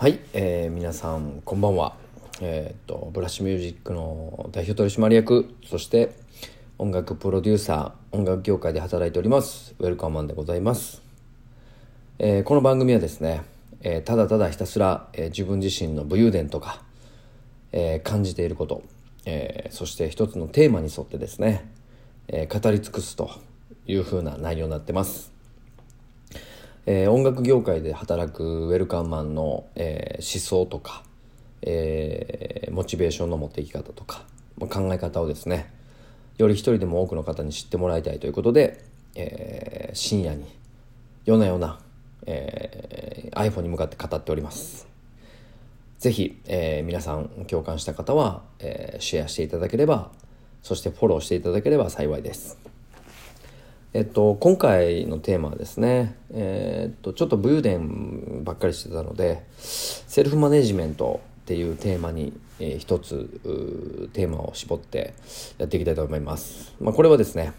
はい、皆さんこんばんは。ブラッシュミュージックの代表取締役、そして音楽プロデューサー、音楽業界で働いておりますウェルカマンでございます。この番組はですね、ただただひたすら、自分自身の武勇伝とか、感じていること、そして一つのテーマに沿ってですね、語り尽くすというふうな内容になってます。音楽業界で働くウェルカムマンの、思想とか、モチベーションの持っていき方とか、考え方をですね、より一人でも多くの方に知ってもらいたいということで、深夜に夜な夜な、iPhone に向かって語っております。ぜひ、皆さん共感した方は、シェアしていただければ、そしてフォローしていただければ幸いです。今回のテーマはですね、ちょっと武勇伝ばっかりしてたので、セルフマネジメントっていうテーマに、一つテーマを絞ってやっていきたいと思います。これはですね、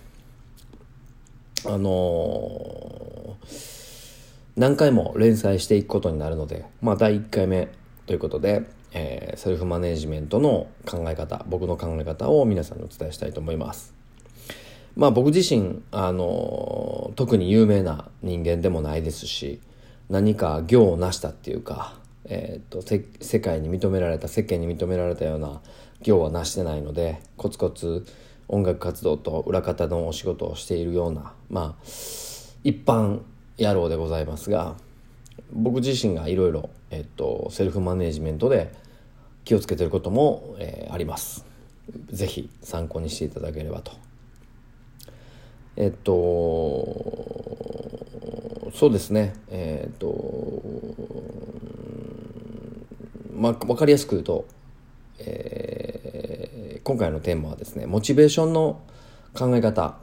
何回も連載していくことになるので、第1回目ということで、セルフマネジメントの考え方、僕の考え方を皆さんにお伝えしたいと思います。僕自身、特に有名な人間でもないですし、何か業を成したっていうか、世界に認められた、世間に認められたような業は成してないので、コツコツ音楽活動と裏方のお仕事をしているような、一般野郎でございますが、僕自身がいろいろセルフマネジメントで気をつけていることも、あります。ぜひ参考にしていただければと。そうですね、分かりやすく言うと、今回のテーマはですね、モチベーションの考え方、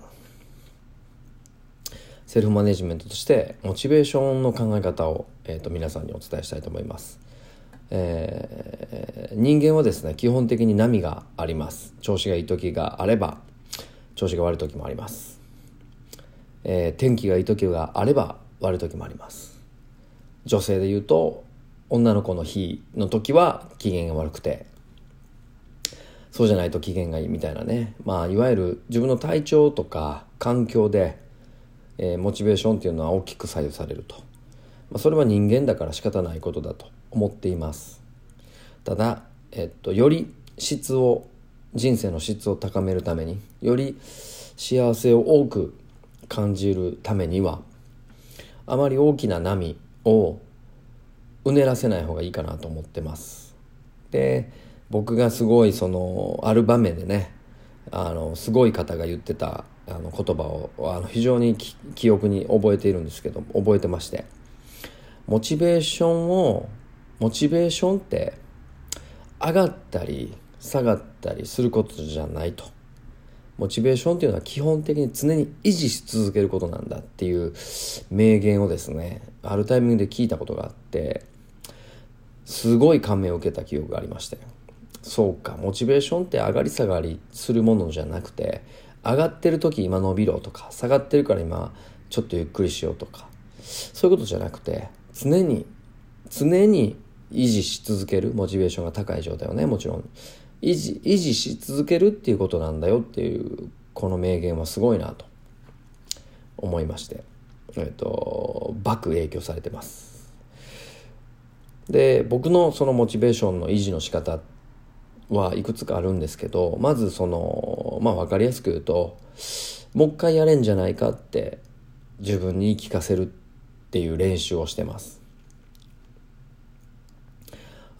セルフマネジメントとしてモチベーションの考え方を、皆さんにお伝えしたいと思います。人間はですね、基本的に波があります。調子がいい時があれば、調子が悪い時もあります。天気がいい時があれば悪い時もあります。女性でいうと、女の子の日の時は機嫌が悪くて、そうじゃないと機嫌がいいみたいなね、いわゆる自分の体調とか環境で、モチベーションっていうのは大きく左右されると、それは人間だから仕方ないことだと思っています。ただ、より人生の質を高めるために、より幸せを多く感じるためには、あまり大きな波をうねらせない方がいいかなと思ってます。で、僕がすごいある場面でね、すごい方が言ってた言葉を非常に記憶に覚えているんですけど、覚えてまして、モチベーションって上がったり下がったりすることじゃないと、モチベーションというのは基本的に常に維持し続けることなんだっていう名言をですね、あるタイミングで聞いたことがあって、すごい感銘を受けた記憶がありまして、そうか、モチベーションって上がり下がりするものじゃなくて、上がってる時今伸びろとか、下がってるから今ちょっとゆっくりしようとか、そういうことじゃなくて、常に維持し続ける、モチベーションが高い状態をね、もちろん維持し続けるっていうことなんだよっていう、この名言はすごいなと思いまして、バク影響されてます。で、僕のそのモチベーションの維持の仕方はいくつかあるんですけど、まず分かりやすく言うと、もう一回やれんじゃないかって自分に聞かせるっていう練習をしてます。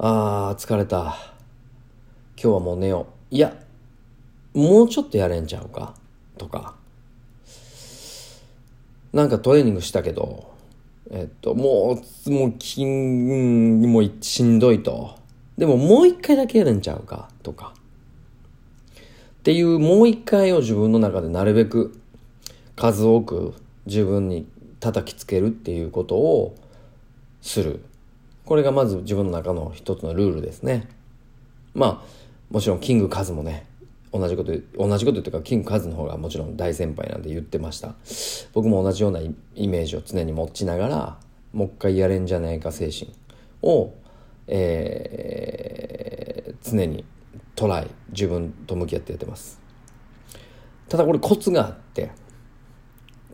疲れた、今日はもう寝よう、いやもうちょっとやれんちゃうかとか、なんかトレーニングしたけど、もうしんどいと、でももう一回だけやれんちゃうかとかっていう、もう一回を自分の中でなるべく数多く自分に叩きつけるっていうことをする。これがまず自分の中の一つのルールですね。もちろんキングカズもね、同じこと言ってから、キングカズの方がもちろん大先輩なんで言ってました。僕も同じようなイメージを常に持ちながら、もう一回やれんじゃないか精神を常にトライ、自分と向き合ってやってます。ただこれコツがあって、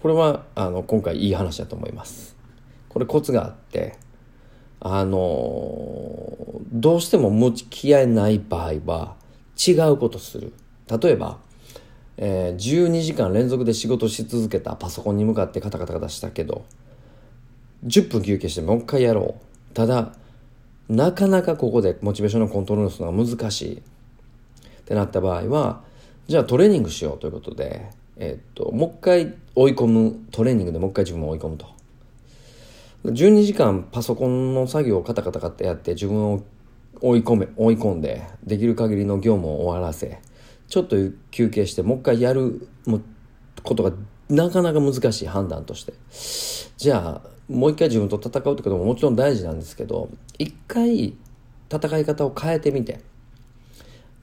これは今回いい話だと思います。これコツがあって、どうしても向き合えない場合は違うことする。例えば、12時間連続で仕事し続けたパソコンに向かってカタカタカタしたけど、10分休憩してもう一回やろう。ただなかなかここでモチベーションのコントロールするのが難しいってなった場合は、じゃあトレーニングしようということで、もう一回追い込む。トレーニングでもう一回自分を追い込むと。12時間パソコンの作業をカタカタカタやって自分を追い込んで、できる限りの業務を終わらせ、ちょっと休憩してもう一回やることがなかなか難しい。判断として、じゃあもう一回自分と戦うってことももちろん大事なんですけど、一回戦い方を変えてみて、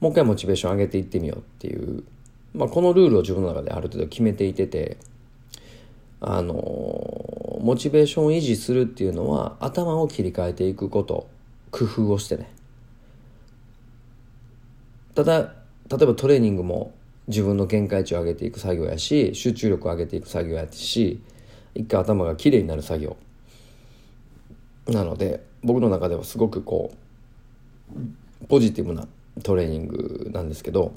もう一回モチベーション上げていってみようっていう、このルールを自分の中である程度決めていてて、モチベーションを維持するっていうのは頭を切り替えていくこと、工夫をしてね。ただ例えばトレーニングも自分の限界値を上げていく作業やし、集中力を上げていく作業やし、一回頭がきれいになる作業なので、僕の中ではすごくポジティブなトレーニングなんですけど、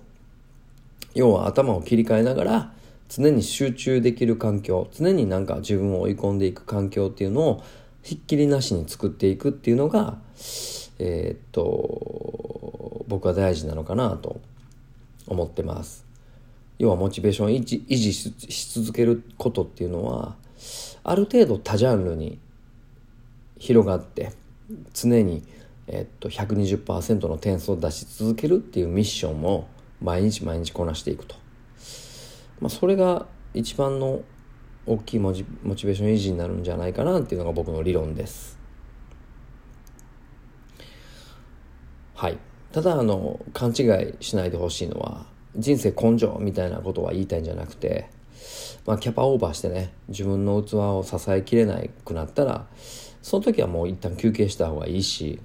要は頭を切り替えながら常に集中できる環境、常に自分を追い込んでいく環境っていうのをひっきりなしに作っていくっていうのが、僕は大事なのかなと思ってます。要はモチベーションを維持し続けることっていうのは、ある程度多ジャンルに広がって常に、120% の点数を出し続けるっていうミッションを毎日毎日こなしていくと、それが一番の大きいモチベーション維持になるんじゃないかなっていうのが僕の理論です。はい。ただ勘違いしないでほしいのは、人生根性みたいなことは言いたいんじゃなくて、キャパオーバーしてね、自分の器を支えきれなくなったら、その時はもう一旦休憩した方がいいし、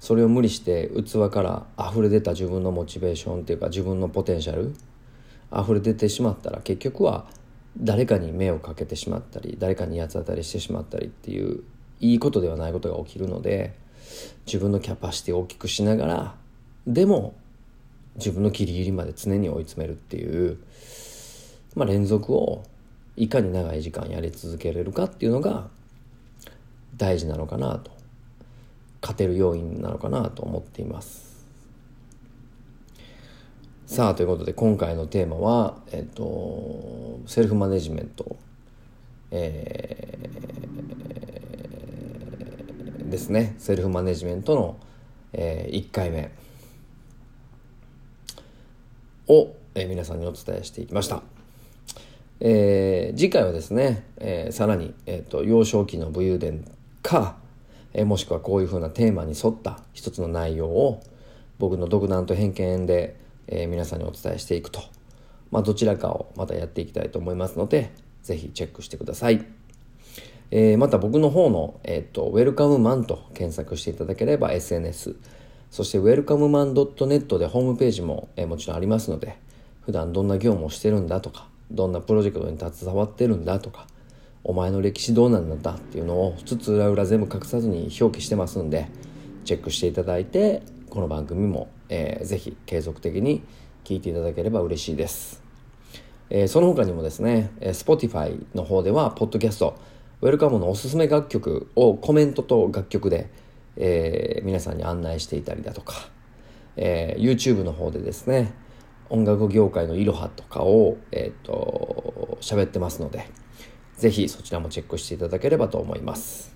それを無理して器から溢れ出た自分のモチベーションっていうか、自分のポテンシャル溢れ出てしまったら、結局は誰かに目をかけてしまったり、誰かに八つ当たりしてしまったりっていう、いいことではないことが起きるので、自分のキャパシティを大きくしながら、でも自分のギリギリまで常に追い詰めるっていう、連続をいかに長い時間やり続けれるかっていうのが大事なのかなと、勝てる要因なのかなと思っています。さあ、ということで今回のテーマは、セルフマネジメント、ですね。セルフマネジメントの、1回目を、皆さんにお伝えしていきました。次回はですね、さらに、幼少期の武勇伝か、もしくはこういうふうなテーマに沿った一つの内容を僕の独断と偏見で、皆さんにお伝えしていくと、どちらかをまたやっていきたいと思いますので、ぜひチェックしてください。また僕の方の、ウェルカムマンと検索していただければ SNS、 そしてウェルカムマン .net でホームページも、もちろんありますので、普段どんな業務をしてるんだとか、どんなプロジェクトに携わってるんだとか、お前の歴史どうなんだっていうのをつ裏裏全部隠さずに表記してますんで、チェックしていただいて、この番組も、ぜひ継続的に聞いていただければ嬉しいです。その他にもですね、Spotify の方ではポッドキャストウェルカムのおすすめ楽曲をコメントと楽曲で、皆さんに案内していたりだとか、YouTube の方でですね、音楽業界のいろはとかを喋ってますので、ぜひそちらもチェックしていただければと思います。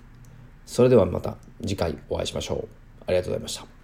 それではまた次回お会いしましょう。ありがとうございました。